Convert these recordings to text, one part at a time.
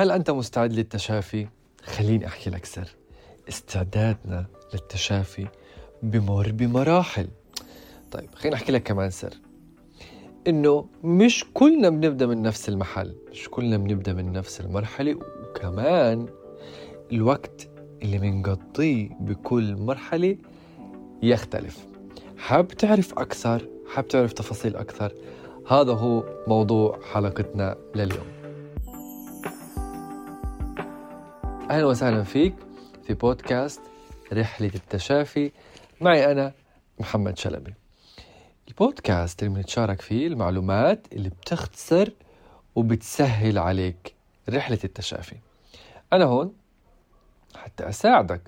هل أنت مستعد للتشافي؟ خليني أحكي لك سر. استعدادنا للتشافي بمر بمراحل. طيب خليني أحكي لك كمان سر، إنه مش كلنا بنبدأ من نفس المحل، مش كلنا بنبدأ من نفس المرحلة، وكمان الوقت اللي بنقضيه بكل مرحلة يختلف. حاب تعرف أكثر؟ حاب تعرف تفاصيل أكثر؟ هذا هو موضوع حلقتنا لليوم. أهلا وسهلا فيك في بودكاست رحلة التشافي، معي أنا محمد شلبي. البودكاست اللي بنتشارك فيه المعلومات اللي بتختصر وبتسهل عليك رحلة التشافي. أنا هون حتى أساعدك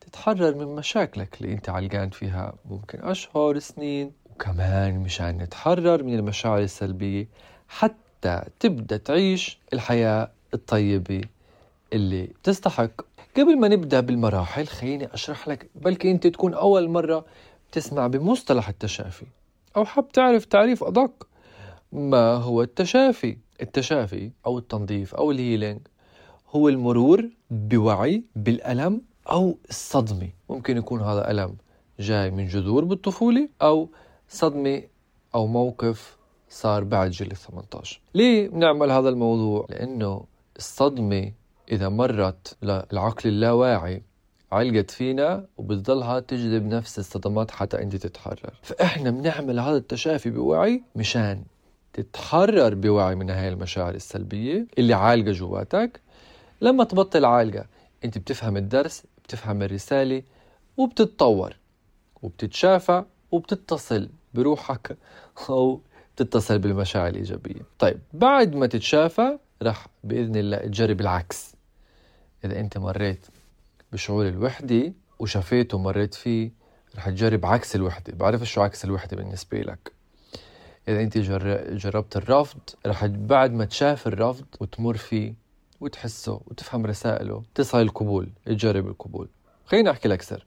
تتحرر من مشاكلك اللي أنت علقان فيها ممكن أشهر سنين، وكمان مشان نتحرر من المشاعر السلبية حتى تبدأ تعيش الحياة الطيبة اللي تستحق. قبل ما نبدأ بالمراحل خليني أشرح لك، بلكي أنت تكون أول مرة تسمع بمصطلح التشافي أو حاب تعرف تعريف أدق. ما هو التشافي؟ التشافي أو التنظيف أو الهيلينج هو المرور بوعي بالألم أو الصدمة. ممكن يكون هذا ألم جاي من جذور بالطفولة أو صدمة أو موقف صار بعد جيل 18. ليه بنعمل هذا الموضوع؟ لأنه الصدمة إذا مرت للعقل اللاواعي علقت فينا وبتضلها تجذب نفس الصدمات حتى أنت تتحرر. فإحنا بنعمل هذا التشافي بوعي مشان تتحرر بوعي من هاي المشاعر السلبية اللي عالقة جواتك. لما تبطل عالقة أنت بتفهم الدرس، بتفهم الرسالة، وبتتطور وبتتشافى وبتتصل بروحك أو بتتصل بالمشاعر الإيجابية. طيب بعد ما تتشافى رح بإذن الله تجرب العكس. إذا أنت مريت بشعور الوحدة وشفيته ومريت فيه رح تجرب عكس الوحدة. بعرف شو عكس الوحدة بالنسبة لك. إذا أنت جربت الرفض رح بعد ما تشاف الرفض وتمر فيه وتحسه وتفهم رسائله تصل القبول، تجرب القبول. خليني أحكي لك سر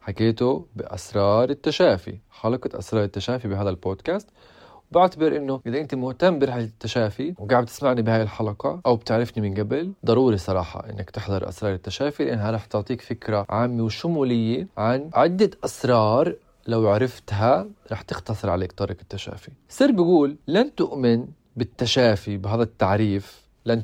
حكيته بأسرار التشافي، حلقة أسرار التشافي بهذا البودكاست. بعتبر إنه إذا أنت مهتم برحلة التشافي وقاعد تسمعني بهاي الحلقة أو بتعرفني من قبل، ضروري صراحة إنك تحضر أسرار التشافي، لأنها رح تعطيك فكرة عامة وشمولية عن عدة أسرار لو عرفتها رح تختصر عليك طريق التشافي. سر بيقول لن تؤمن بالتشافي بهذا التعريف. لن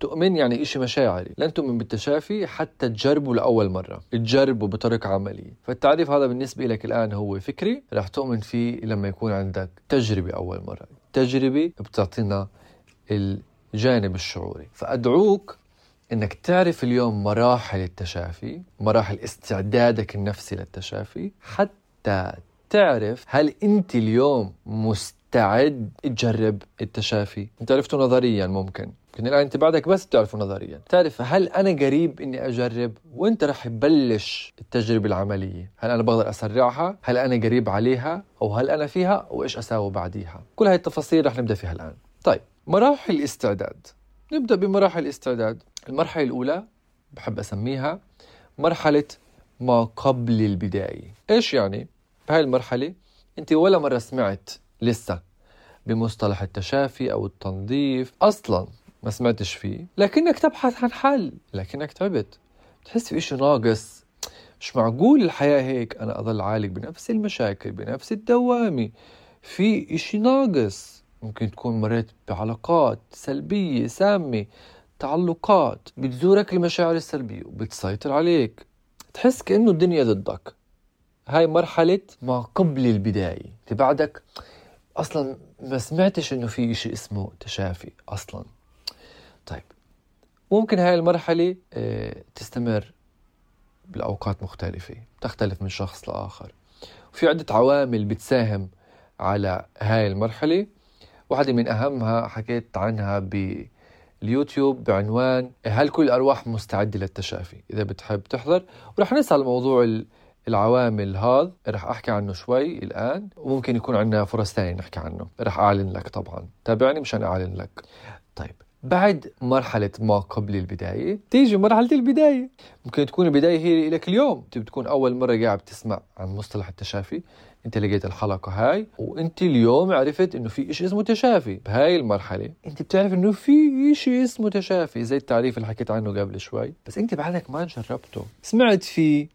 تؤمن يعني إشي مشاعري. لن تؤمن بالتشافي حتى تجربه لأول مرة، تجربه بطريقة عملية. فالتعريف هذا بالنسبة لك الآن هو فكري، رح تؤمن فيه لما يكون عندك تجربة أول مرة. التجربة بتعطينا الجانب الشعوري. فأدعوك إنك تعرف اليوم مراحل التشافي، مراحل استعدادك النفسي للتشافي، حتى تعرف هل أنت اليوم مستعد تجرب التشافي. أنت عرفته نظريا، ممكن الآن أنت بعدك بس بتعرفه نظريا. تعرف هل أنا قريب إني أجرب، وأنت رح يبلش التجربة العملية. هل أنا بقدر أسرعها؟ هل أنا قريب عليها؟ أو هل أنا فيها؟ وإيش أساوي بعديها؟ كل هاي التفاصيل رح نبدأ فيها الآن. طيب مراحل الاستعداد، نبدأ بمراحل الاستعداد. المرحلة الأولى بحب أسميها مرحلة ما قبل البداية. إيش يعني؟ بهاي المرحلة أنت ولا مرة سمعت لسه بمصطلح التشافي أو التنظيف، أصلاً ما سمعتش فيه، لكنك تبحث عن حل، لكنك تعبت، بتحس في إشي ناقص. مش معقول الحياة هيك، أنا أظل عالق بنفس المشاكل بنفس الدوامة، في إشي ناقص. ممكن تكون مريت بعلاقات سلبية سامة، تعلقات بتزورك المشاعر السلبية وبتسيطر عليك، تحس كأنه الدنيا ضدك. هاي مرحلة ما قبل البداية. تبعدك أصلا ما سمعتش إنه في إشي اسمه تشافي أصلا. طيب ممكن هاي المرحلة تستمر بالأوقات مختلفة، تختلف من شخص لآخر، وفي عدة عوامل بتساهم على هاي المرحلة. واحدة من أهمها حكيت عنها باليوتيوب بعنوان هل كل الأرواح مستعدة للتشافي؟ إذا بتحب تحضر، ورح نسأل موضوع العوامل هذا، رح أحكي عنه شوي الآن، وممكن يكون عندنا فرص ثانية نحكي عنه، رح أعلن لك طبعا، تابعني مشان أعلن لك. طيب بعد مرحلة ما قبل البداية تيجي مرحلة البداية. ممكن تكون البداية هي لك اليوم، أنت بتكون أول مرة قاعد تسمع عن مصطلح التشافي، انت لقيت الحلقه هاي وانت اليوم عرفت انه في شيء اسمه تشافي. بهاي المرحله انت بتعرف انه في شيء اسمه تشافي زي التعريف اللي حكيت عنه قبل شوي، بس انت بعدك ما جربته، سمعت فيه،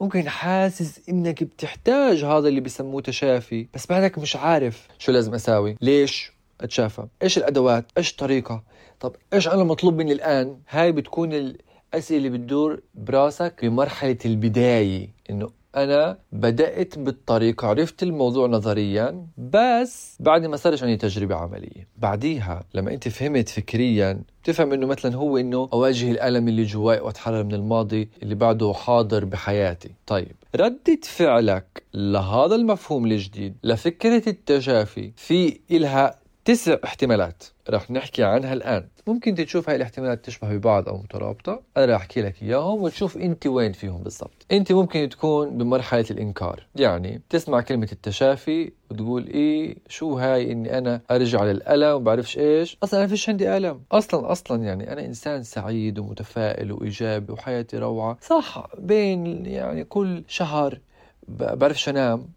ممكن حاسس انك بتحتاج هذا اللي بيسموه تشافي، بس بعدك مش عارف شو لازم اساوي، ليش اتشافى، ايش الادوات، ايش الطريقه، طب ايش انا مطلوب مني الان. هاي بتكون الاسئله اللي بتدور براسك بمرحله البدايه، انه انا بدات بالطريقه، عرفت الموضوع نظريا بس بعد ما صارش عندي تجربه عمليه. بعديها لما انت فهمت فكريا تفهم انه مثلا هو انه اواجه الالم اللي جواي واتحرر من الماضي اللي بعده حاضر بحياتي. طيب ردة فعلك لهذا المفهوم الجديد لفكره التشافي في إلها 9 احتمالات رح نحكي عنها الآن. ممكن تشوف هاي الاحتمالات تشبه ببعض أو مترابطة، أنا رح أحكي لك إياهم وتشوف أنت وين فيهم بالضبط. أنت ممكن تكون بمرحلة الإنكار، يعني تسمع كلمة التشافي وتقول إيه شو هاي إني أنا أرجع للألم وبعرفش إيش، أصلاً أنا فيش عندي ألم أصلاً يعني أنا إنسان سعيد ومتفائل وإيجابي وحياتي روعة، صح بين يعني كل شهر بعرفش أنام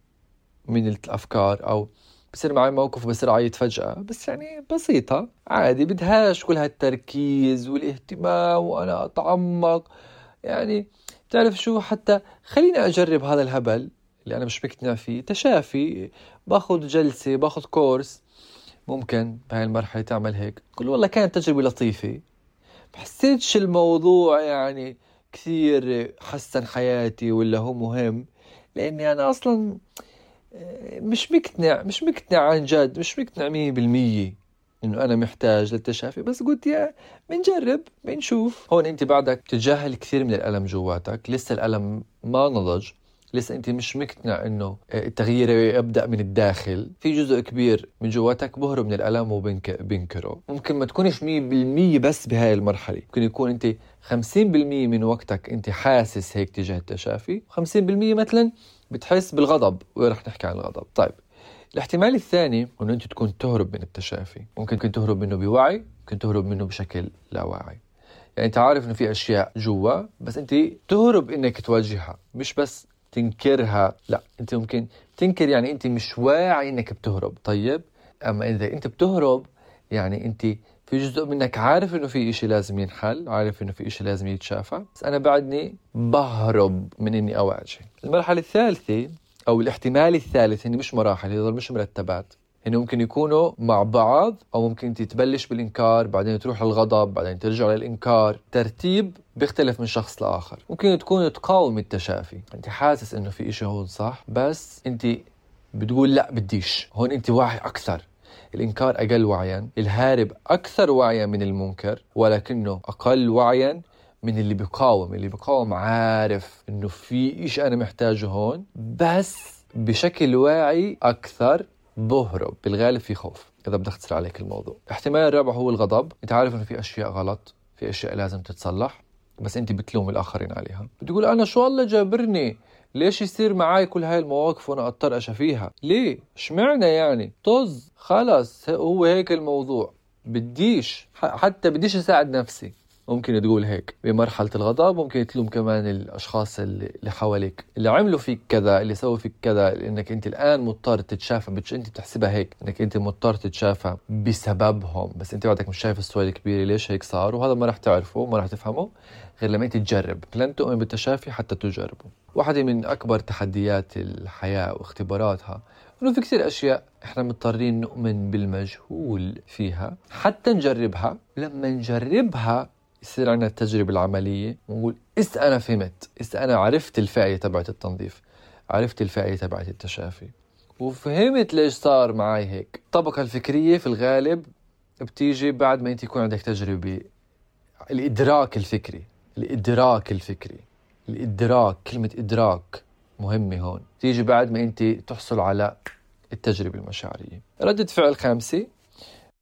من الأفكار، أو بصير معي موقف بصير عيط فجأة، بس يعني بسيطة عادي بدهاش كل هالتركيز والاهتمام وأنا أتعمق، يعني تعرف شو حتى خليني أجرب هذا الهبل اللي أنا مش مقتنع فيه، تشافي، باخد جلسة باخد كورس. ممكن بهاي المرحلة تعمل هيك، قل والله كانت تجربة لطيفة، بحسيتش الموضوع يعني كثير حسن حياتي ولا هو مهم، لأني أنا أصلاً مش مقتنع عن جد، مش مقتنع 100% انه انا محتاج للتشافي، بس قلت يا بنجرب بنشوف. هون انت بعدك تجاهل كثير من الالم جواتك، لسه الالم ما نضج، لسه انت مش مقتنع انه التغيير يبدا من الداخل، في جزء كبير من جواتك بهرب من الالم وبنكره. ممكن ما تكونش 100% بس بهاي المرحله، ممكن يكون انت 50% من وقتك انت حاسس هيك تجاه التشافي، 50% مثلا بتحس بالغضب، ورح نحكي عن الغضب. طيب الاحتمال الثاني انه انت تكون تهرب من التشافي، ممكن تهرب منه بوعي، ممكن تهرب منه بشكل لا واعي، يعني انت عارف انه في اشياء جوا بس انت تهرب انك تواجهها، مش بس تنكرها، لا انت ممكن تنكر، يعني انت مش واعي انك بتهرب. طيب اما اذا انت بتهرب يعني انت في جزء منك عارف انه في اشي لازم ينحل، عارف انه في اشي لازم يتشافى، بس انا بعدني بهرب من اني اواجه. المرحلة الثالثة او الاحتمال الثالث، هن مش مراحل، هذول مش مرتبات، هن ممكن يكونوا مع بعض، او ممكن تبلش بالانكار بعدين تروح للغضب بعدين ترجع للانكار، ترتيب بيختلف من شخص لاخر. ممكن تكون تقاوم التشافي، انت حاسس انه في اشي هون صح بس انت بتقول لا بديش، هون انت واعي اكثر، الإنكار أقل وعياً، الهارب أكثر وعياً من المنكر ولكنه أقل وعياً من اللي بيقاوم. اللي بيقاوم عارف إنه في إيش أنا محتاجه هون، بس بشكل واعي أكثر بهرب، بالغالب في خوف. إذا بدي أختصر عليك الموضوع، احتمال الرابع هو الغضب، أنت عارف إنه في أشياء غلط، في أشياء لازم تتصلح، بس أنت بتلوم الآخرين عليها، بتقول أنا شو الله جابرني، ليش يصير معاي كل هاي المواقف وانا اضطر اشافيها، ليه اشمعنى، يعني طز خلص هو هيك الموضوع، بديش حتى بديش اساعد نفسي. ممكن تقول هيك بمرحله الغضب، ممكن تلوم كمان الاشخاص اللي حواليك اللي عملوا فيك كذا، اللي سووا فيك كذا، لانك انت الان مضطر تتشافى، انت بتحسبها هيك انك انت مضطر تتشافى بسببهم، بس انت بعدك مش شايف الصوره الكبيره ليش هيك صار، وهذا ما راح تعرفه ما راح تفهمه غير لما انت تجرب. لن تؤمن بالتشافي حتى تجربه. واحده من اكبر تحديات الحياه واختباراتها انه في كثير اشياء احنا مضطرين نؤمن بالمجهول فيها حتى نجربها، لما نجربها يصير عنا التجربة العملية ونقول إس أنا فهمت، إس أنا عرفت الفائدة تبعت التنظيف، عرفت الفائدة تبعت التشافي، وفهمت ليش صار معي هيك. الطبقة الفكرية في الغالب بتيجي بعد ما أنت يكون عندك تجربة، الإدراك الفكري، كلمة إدراك مهمة هون، تيجي بعد ما أنت تحصل على التجربة المشاعرية. ردة فعل 5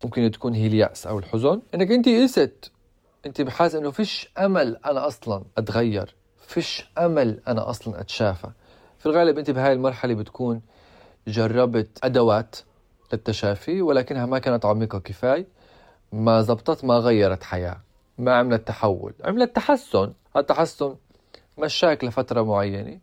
ممكن تكون هي اليأس أو الحزن، إنك أنت قست، انت بحاس انه فيش امل انا اصلا اتغير، فيش امل انا اصلا اتشافى. في الغالب انت بهاي المرحله بتكون جربت ادوات للتشافي ولكنها ما كانت عميقه كفايه، ما زبطت، ما غيرت حياه، ما عملت تحول، عملت تحسن، التحسن مشاك لفتره معينه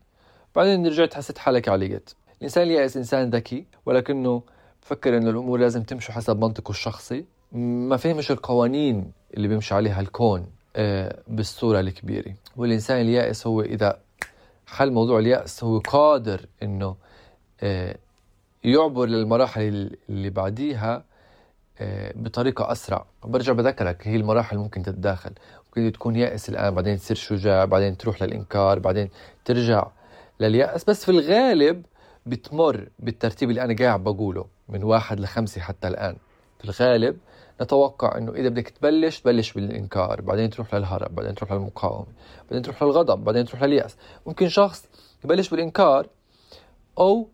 بعدين رجعت حسيت حالك علقت. الإنسان اليائس إنسان ذكي، ولكنه بفكر إنه الأمور لازم تمشي حسب منطقه الشخصي، ما فهمش القوانين اللي بيمشي عليها الكون بالصورة الكبيرة. والإنسان اليائس هو إذا حل موضوع اليأس هو قادر إنه يعبر للمراحل اللي بعديها بطريقة أسرع. برجع بذكرك هي المراحل ممكن تتداخل، ممكن تكون يائس الآن بعدين تصير شجاع، بعدين تروح للإنكار، بعدين ترجع لليأس، بس في الغالب بتمر بالترتيب اللي أنا قاعد بقوله من 1 ل5 حتى الآن. في الغالب نتوقع أنه إذا بدك تبلش بالإنكار، بعدين تروح للهرب، بعدين تروح للمقاومة، بعدين تروح للغضب، بعدين تروح لليأس. ممكن شخص يبلش بالإنكار أو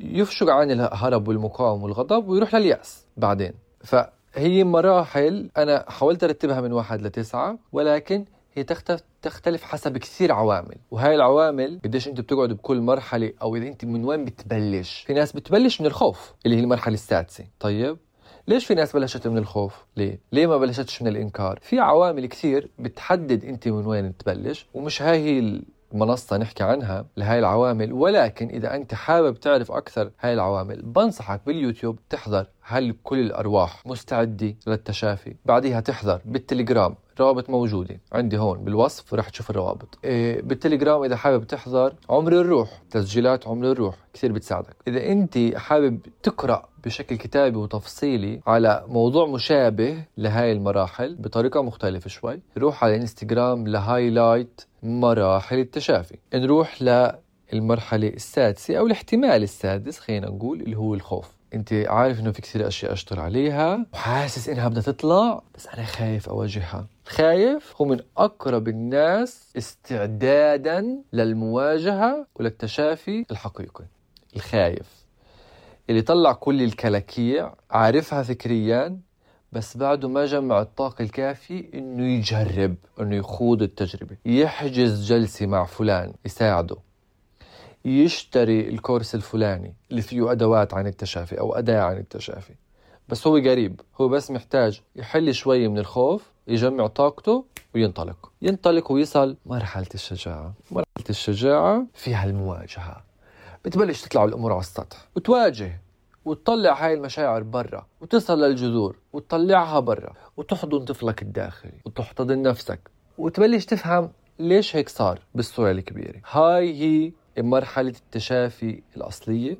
يفشق عن الهرب والمقاومة والغضب ويروح لليأس بعدين. فهي مراحل أنا حاولت أرتبها من 1 ل9، ولكن هي تختلف حسب كثير عوامل، وهاي العوامل قديش انت بتقعد بكل مرحلة، أو إذا انت من وين بتبلش. في ناس بتبلش من الخوف اللي هي المرحلة السادسة. طيب ليش في ناس بلشت من الخوف؟ ليه ما بلشتش من الإنكار؟ في عوامل كثير بتحدد انت من وين تبلش، ومش هاي هي منصة نحكي عنها لهاي العوامل. ولكن إذا أنت حابب تعرف أكثر هاي العوامل، بنصحك باليوتيوب تحضر هل كل الأرواح مستعدة للتشافي، بعديها تحضر بالتليجرام، روابط موجودة عندي هون بالوصف راح تشوف الروابط. بالتليجرام إذا حابب تحضر عمر الروح، تسجيلات عمر الروح كثير بتساعدك. إذا أنت حابب تقرأ بشكل كتابي وتفصيلي على موضوع مشابه لهاي المراحل بطريقة مختلفة شوي، روح على إنستغرام لهايلايت مراحل التشافي. نروح للمرحلة السادسة أو الاحتمال السادس، خلينا نقول اللي هو الخوف. أنت عارف إنه في كثير أشياء أشتغل عليها وحاسس إنها بدها تطلع، بس أنا خايف أواجهها. خايف هو من أقرب الناس استعداداً للمواجهة وللتشافي الحقيقي. الخايف اللي طلع كل الكلاكيع، عارفها فكرياً بس بعده ما جمع الطاقة الكافي إنه يجرب، إنه يخوض التجربة، يحجز جلسة مع فلان يساعده، يشتري الكورس الفلاني اللي فيه أدوات عن التشافي أو أداة عن التشافي. بس هو قريب، هو بس محتاج يحل شوي من الخوف، يجمع طاقته وينطلق، ويصل مرحلة الشجاعة. مرحلة الشجاعة فيها المواجهة، بتبلش تطلع الأمور على السطح وتواجه وتطلع هاي المشاعر برا، وتصل للجذور وتطلعها برا، وتحضن طفلك الداخلي وتحتضن نفسك، وتبلش تفهم ليش هيك صار بالصورة الكبيرة. هاي هي مرحلة التشافي الأصلية.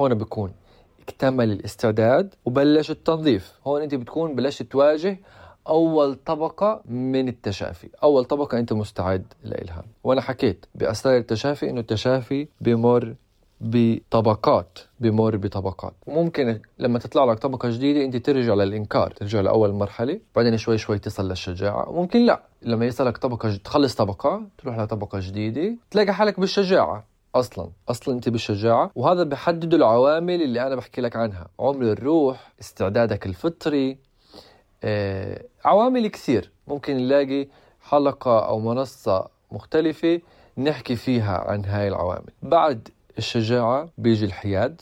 هون بكون اكتمل الاستعداد وبلش التنظيف. هون انت بتكون بلشت تواجه أول طبقة من التشافي، أول طبقة انت مستعد لإلها. وأنا حكيت بأسرار التشافي إنه التشافي بمر بطبقات. ممكن لما تطلع لك طبقة جديدة انت ترجع للإنكار، ترجع لأول مرحلة، بعدين شوي شوي تصل للشجاعة. ممكن لا، لما يصلك طبقة تخلص طبقة تروح لطبقة جديدة، تلاقي حالك بالشجاعة. أصلا انت بالشجاعة. وهذا بيحدد العوامل اللي أنا بحكي لك عنها، عمر الروح، استعدادك الفطري، عوامل كثير. ممكن نلاقي حلقة أو منصة مختلفة نحكي فيها عن هاي العوامل. بعد الشجاعة بيجي الحياد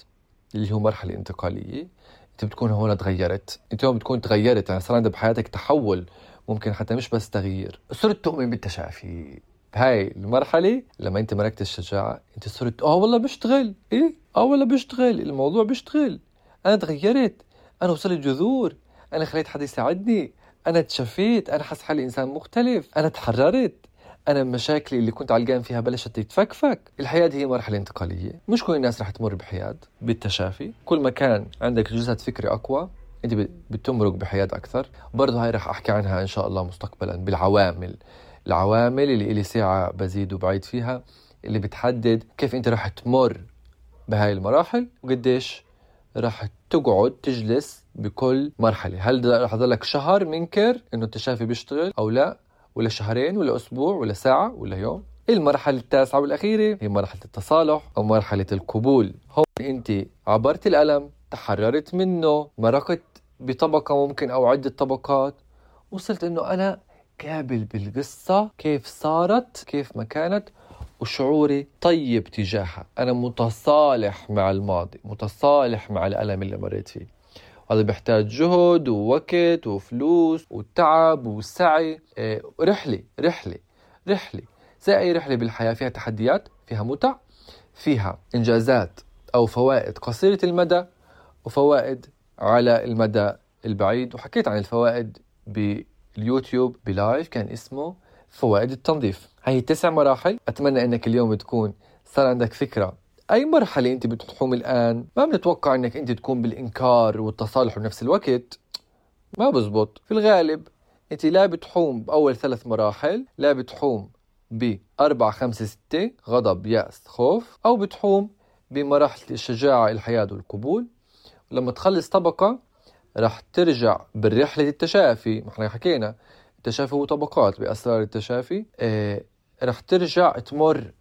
اللي هو مرحلة انتقالية. انت بتكون هون تغيرت، انت هون بتكون تغيرت، يعني صار عندك بحياتك تحول، ممكن حتى مش بس تغيير، صرت تؤمن بالتشافي. هاي المرحلة لما انت ملكت الشجاعة، انت صرت والله بيشتغل، والله بيشتغل الموضوع، بيشتغل، انا تغيرت، انا وصلت جذور، انا خليت حد يساعدني، انا تشفيت، انا حس حالي انسان مختلف، انا تحررت، أنا مشاكلي اللي كنت علقان فيها بلشت تتفكفك. الحياد هي مرحلة انتقالية، مش كل الناس رح تمر بحياد بالتشافي. كل ما كان عندك جسد فكري أقوى أنت بتمرق بحياد أكثر. برضو هاي رح أحكي عنها إن شاء الله مستقبلا بالعوامل، العوامل اللي ساعة بزيد وبعيد فيها، اللي بتحدد كيف أنت رح تمر بهاي المراحل وقديش رح تقعد تجلس بكل مرحلة. هل رح ضلك شهر منكر إنه التشافي بيشتغل أو لا، ولا شهرين، ولا أسبوع، ولا ساعة، ولا يوم. المرحلة التاسعة والأخيرة هي مرحلة التصالح أو مرحلة القبول. هون أنت عبرت الألم، تحررت منه، مرقت بطبقة ممكن أو عدة طبقات، وصلت أنه أنا قابل بالقصة كيف صارت، كيف ما كانت، وشعوري طيب تجاهها، أنا متصالح مع الماضي، متصالح مع الألم اللي مريت فيه. هذا بيحتاج جهد ووقت وفلوس والتعب والسعي. رحلة زي أي رحلة بالحياة، فيها تحديات، فيها متع، فيها إنجازات أو فوائد قصيرة المدى وفوائد على المدى البعيد. وحكيت عن الفوائد باليوتيوب بلايف كان اسمه فوائد التنظيف. هي 9 مراحل. أتمنى أنك اليوم تكون صار عندك فكرة أي مرحلة أنت بتقوم الآن. ما بنتوقع أنك أنت تكون بالإنكار والتصالح بنفس الوقت، ما بزبط. في الغالب أنت لا بتحوم بأول 3 مراحل، لا بتحوم ب4 5 6 غضب يأس خوف، أو بتحوم بمراحل الشجاعة الحياد والقبول. لما تخلص طبقة رح ترجع بالرحلة التشافي، نحن حكينا التشافي هو طبقات بأسرار التشافي. رح ترجع تمر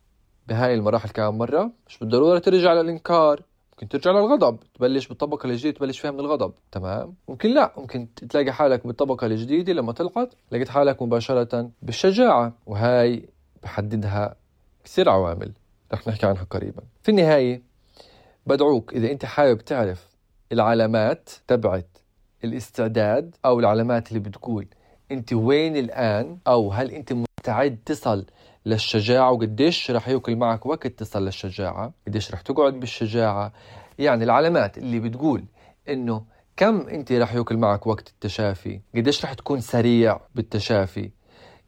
بهاي المراحل كم مرة. مش بالضرورة ترجع للإنكار، ممكن ترجع للغضب، تبلش بالطبقة الجديدة، تبلش فيها من الغضب، تمام. ممكن لا، ممكن تلاقي حالك بالطبقة الجديدة لما تلقط لقيت حالك مباشرة بالشجاعة، وهاي بحددها كثير عوامل رح نحكي عنها قريبا. في النهاية بدعوك إذا أنت حابب تعرف العلامات تبعت الاستعداد أو العلامات اللي بتقول أنت وين الآن، أو هل أنت مستعد تصل للشجاعة وقديش رح يأكل معك وقت تصل للشجاعة، قديش رح تقعد بالشجاعة. يعني العلامات اللي بتقول إنه كم أنت رح يأكل معك وقت التشافي، قديش رح تكون سريع بالتشافي،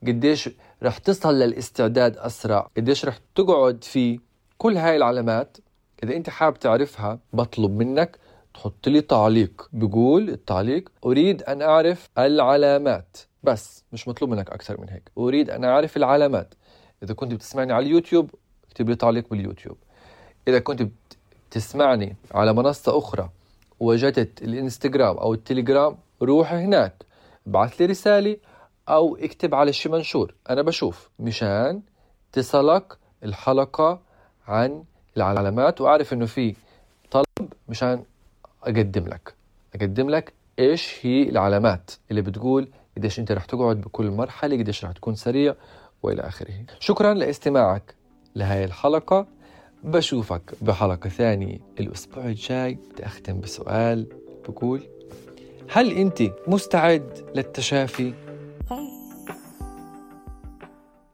قديش رح تصل للاستعداد أسرع، قديش رح تقعد فيه. كل هاي العلامات إذا أنت حابب تعرفها بطلب منك تحط لي تعليق، بقول التعليق أريد أن أعرف العلامات، بس مش مطلوب منك أكثر من هيك، أريد أن أعرف العلامات. إذا كنت بتسمعني على اليوتيوب اكتب لي تعليق باليوتيوب. إذا كنت بتسمعني على منصة أخرى وجدت الإنستغرام أو التليجرام روح هناك، ابعث لي رسالة أو اكتب على شي منشور أنا بشوف، مشان تصلك الحلقة عن العلامات وأعرف إنه في طلب مشان أقدم لك إيش هي العلامات اللي بتقول قديش أنت رح تقعد بكل مرحلة، قديش رح تكون سريع، وإلى آخره. شكرا لاستماعك لهاي الحلقة، بشوفك بحلقة ثانية الأسبوع الجاي. بدي أختم بسؤال بقول هل أنت مستعد للتشافي؟